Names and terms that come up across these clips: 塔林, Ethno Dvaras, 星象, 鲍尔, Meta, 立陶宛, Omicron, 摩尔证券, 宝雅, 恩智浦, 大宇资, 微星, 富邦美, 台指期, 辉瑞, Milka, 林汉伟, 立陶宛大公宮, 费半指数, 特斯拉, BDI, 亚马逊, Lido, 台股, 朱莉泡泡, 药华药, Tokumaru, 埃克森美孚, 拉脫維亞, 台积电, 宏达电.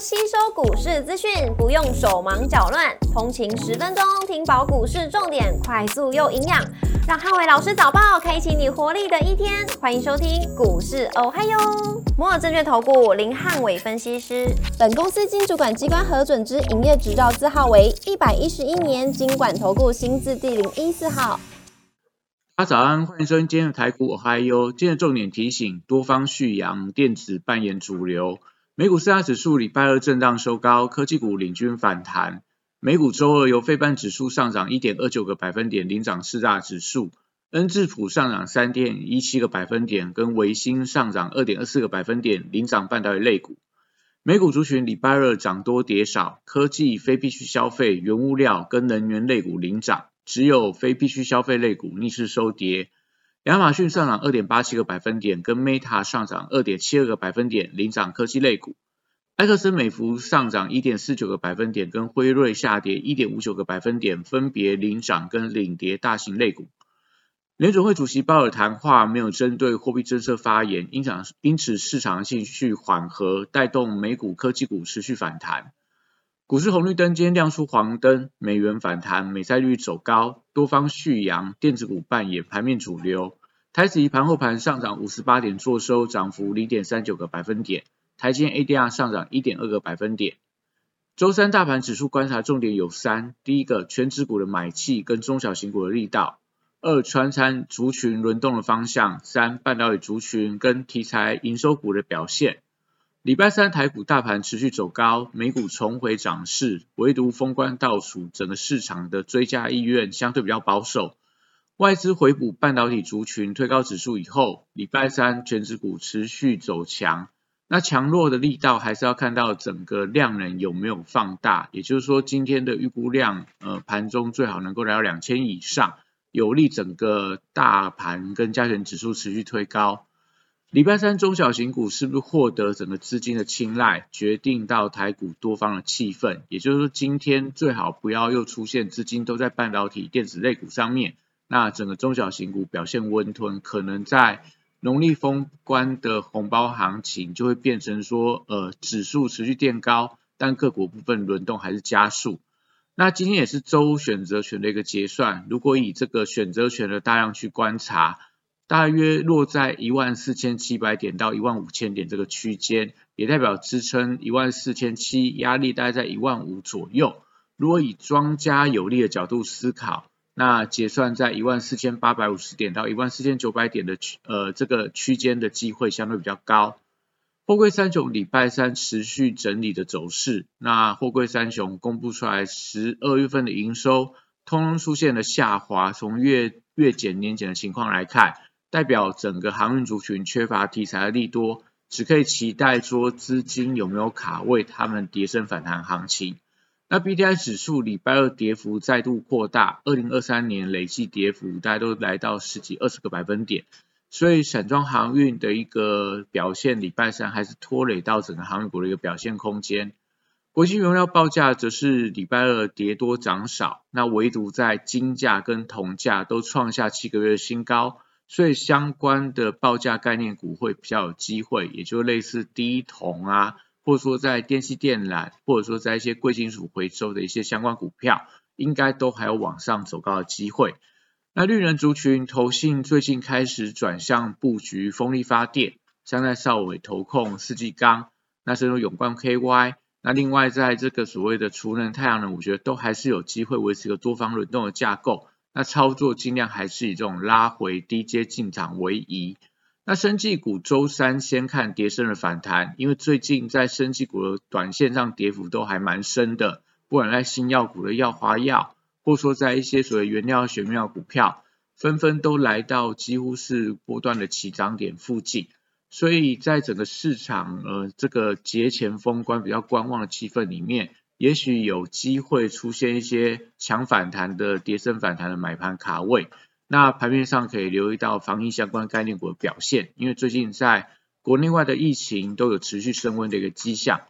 吸收股市资讯，不用手忙脚乱。通勤10分钟，听饱股市重点，快速又营养。让汉伟老师早报开启你活力的一天。欢迎收听股市哦嗨哟。摩尔证券投顾林汉伟分析师，本公司经主管机关核准之营业执照字号为111年金管投顾新字第014号。大家早安，欢迎收听今天的台股哦嗨哟。今天的重点提醒，多方续扬，电子扮演主流。美股四大指数礼拜二震荡收高，科技股领军反弹。美股周二由费半指数上涨 1.29 个百分点领涨四大指数，恩智浦上涨 3.17 个百分点，跟微星上涨 2.24 个百分点领涨半导体类股。美股族群礼拜二涨多跌少，科技、非必需消费、原物料跟能源类股领涨。只有非必需消费类股逆势收跌，亚马逊上涨 2.87 个百分点，跟 Meta 上涨 2.72 个百分点领涨科技类股。埃克森美孚上涨 1.49 个百分点，跟辉瑞下跌 1.59 个百分点分别领涨跟领跌大型类股。联准会主席鲍尔谈话没有针对货币政策发言，因此市场情绪缓和，带动美股科技股持续反弹。股市红绿灯今天亮出黄灯，美元反弹，美债率走高，多方续扬，电子股扮演盘面主流。台指期盘后盘上涨58点作收，涨幅 0.39 个百分点，台积 ADR 上涨 1.2 个百分点。周三大盘指数观察重点有3，第一个，全指股的买气跟中小型股的力道；2，传产族群轮动的方向；3，半导体族群跟题材营收股的表现。礼拜三台股大盘持续走高，美股重回涨势，唯独封关倒数，整个市场的追加意愿相对比较保守。外资回补半导体族群推高指数以后，礼拜三全指股持续走强，那强弱的力道还是要看到整个量能有没有放大，也就是说今天的预估量盘中最好能够来到2000以上，有利整个大盘跟加权指数持续推高。礼拜三中小型股是不是获得整个资金的青睐，决定到台股多方的气氛，也就是说今天最好不要又出现资金都在半导体电子类股上面，那整个中小型股表现温吞，可能在农历封关的红包行情就会变成说指数持续垫高，但个股部分轮动还是加速。那今天也是周选择权的一个结算，如果以这个选择权的大量去观察，大约落在 14,700 点到 15,000 点这个区间，也代表支撑 14,700， 压力大概在 15,000 左右。如果以庄家有利的角度思考，那结算在 14,850 点到 14,900 点的这个区间的机会相对比较高。货柜三雄礼拜三持续整理的走势，那货柜三雄公布出来12月份的营收通通出现了下滑，从月减年减的情况来看，代表整个航运族群缺乏题材的利多，只可以期待说资金有没有卡位他们跌升反弹行情。那 BDI 指数礼拜二跌幅再度扩大，2023年累计跌幅大概都来到十几20个百分点，所以散装航运的一个表现礼拜三还是拖累到整个航运股的一个表现空间。国际原料报价则是礼拜二跌多涨少，那唯独在金价跟铜价都创下7个月的新高，所以相关的报价概念股会比较有机会，也就类似低铜啊，或者说在电气电缆，或者说在一些贵金属回收的一些相关股票，应该都还有往上走高的机会。那绿能族群投信最近开始转向布局风力发电，像在少伟投控、世纪钢，那甚至永冠 KY， 那另外在这个所谓的储能、太阳能，我觉得都还是有机会维持一个多方轮动的架构。那操作尽量还是以这种拉回低阶进场为宜。那生技股周三先看跌升的反弹，因为最近在生技股的短线上跌幅都还蛮深的，不管在新药股的药华药，或说在一些所谓原料选料股票，纷纷都来到几乎是波段的起涨点附近，所以在整个市场这个节前封关比较观望的气氛里面，也许有机会出现一些强反弹的跌升反弹的买盘卡位，那盘面上可以留意到防疫相关概念股的表现，因为最近在国内外的疫情都有持续升温的一个迹象。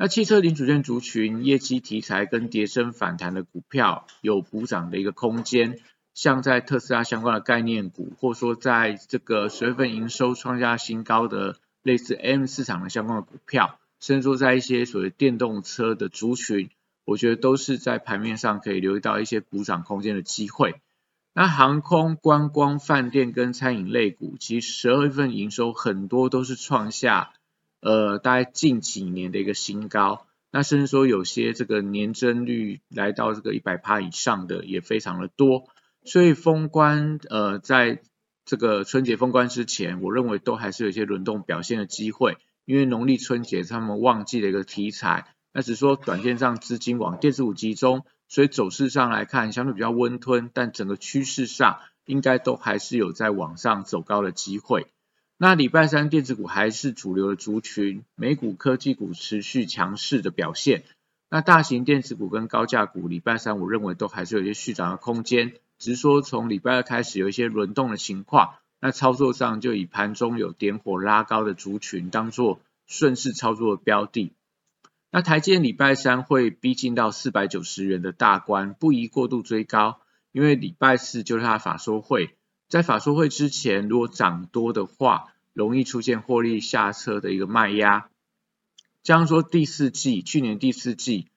那汽车零组件族群业绩题材跟跌升反弹的股票有补涨的一个空间，像在特斯拉相关的概念股，或说在这个10月份营收创下新高的类似 M 市场的相关的股票，甚至在一些所谓电动车的族群，我觉得都是在盘面上可以留意到一些补涨空间的机会。那航空、观光、饭店跟餐饮类股，其实12月份营收很多都是创下大概近几年的一个新高，那甚至说有些这个年增率来到这个 100% 以上的也非常的多，所以封关在这个春节封关之前，我认为都还是有一些轮动表现的机会，因为农历春节他们旺季的一个题材，那只是说短线上资金往电子股集中，所以走势上来看相对比较温吞，但整个趋势上应该都还是有在往上走高的机会。那礼拜三电子股还是主流的族群，美股科技股持续强势的表现，那大型电子股跟高价股礼拜三我认为都还是有一些续涨的空间，只是说从礼拜二开始有一些轮动的情况，那操作上就以盘中有点火拉高的族群当作顺势操作的标的。那台积电礼拜三会逼近到490元的大关，不宜过度追高，因为礼拜四就是它的法说会，在法说会之前如果涨多的话，容易出现获利下车的一个卖压。这样说去年第四季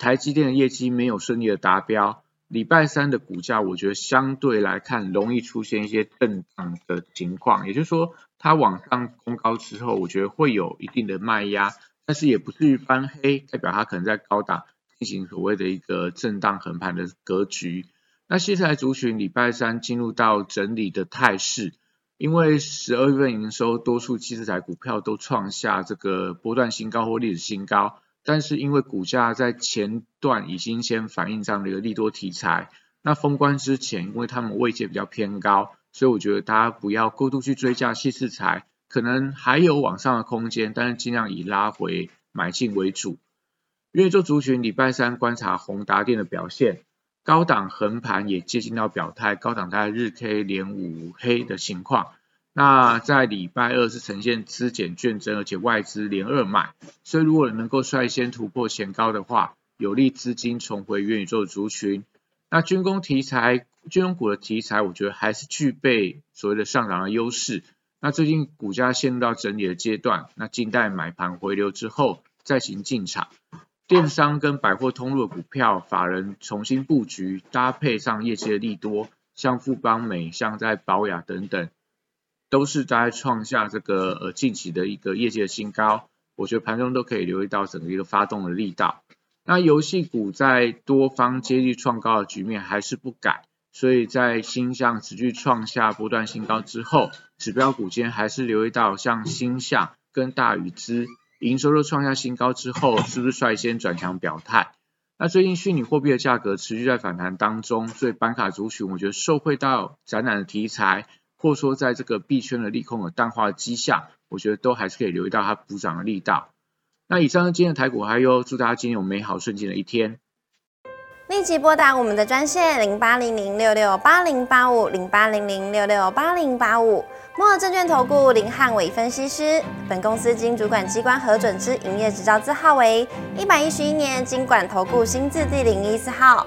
台积电的业绩没有顺利的达标，礼拜三的股价我觉得相对来看容易出现一些震荡的情况，也就是说它往上攻高之后，我觉得会有一定的卖压，但是也不至于翻黑，代表它可能在高档进行所谓的一个震荡横盘的格局。那器材族群礼拜三进入到整理的态势，因为12月份营收多数器材股票都创下这个波段新高或历史新高，但是因为股价在前段已经先反映这样的一个利多题材，那封关之前因为他们位阶比较偏高，所以我觉得大家不要过度去追价器材，可能还有往上的空间，但是尽量以拉回买进为主。越做族群礼拜三观察宏达电的表现，高档横盘也接近到表态，高档大概日 K 连五黑的情况，那在礼拜二是呈现资减券增，而且外资连二买，所以如果能够率先突破前高的话，有利资金重回元宇宙族群。那军工股的题材我觉得还是具备所谓的上涨的优势，那最近股价陷入到整理的阶段，那静待买盘回流之后再行进场。电商跟百货通路的股票法人重新布局，搭配上业绩的利多，像富邦美、像在宝雅等等，都是大概创下这个近期的一个业绩的新高，我觉得盘中都可以留意到整个一个发动的力道。那游戏股在多方接力创高的局面还是不改，所以在星象持续创下波段新高之后，指标股间还是留意到像星象跟大宇资营收都创下新高之后，是不是率先转强表态。那最近虚拟货币的价格持续在反弹当中，所以板卡族群我觉得受惠到展览的题材，或说在这个币圈的利空有淡化的迹象，我觉得都还是可以留意到它补涨的力道。那以上是今天的台股嗨哟，祝大家今天有美好顺境的一天。立即拨打我们的专线0800668085 0800668085，摩尔证券投顾林汉伟分析师。本公司经主管机关核准之营业执照字号为111年金管投顾新字第014号。